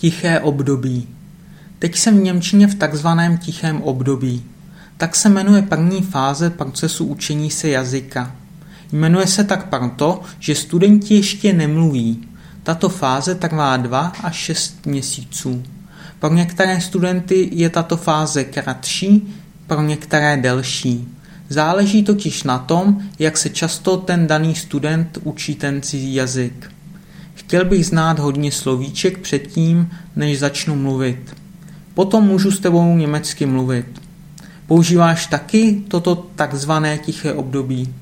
Tiché období. Teď jsem v němčině v takzvaném tichém období. Tak se jmenuje první fáze procesu učení se jazyka. Jmenuje se tak proto, že studenti ještě nemluví. Tato fáze trvá 2 až 6 měsíců. Pro některé studenty je tato fáze kratší, pro některé delší. Záleží totiž na tom, jak se často ten daný student učí ten cizí jazyk. Chtěl bych znát hodně slovíček předtím, než začnu mluvit. Potom můžu s tebou německy mluvit. Používáš taky toto takzvané tiché období?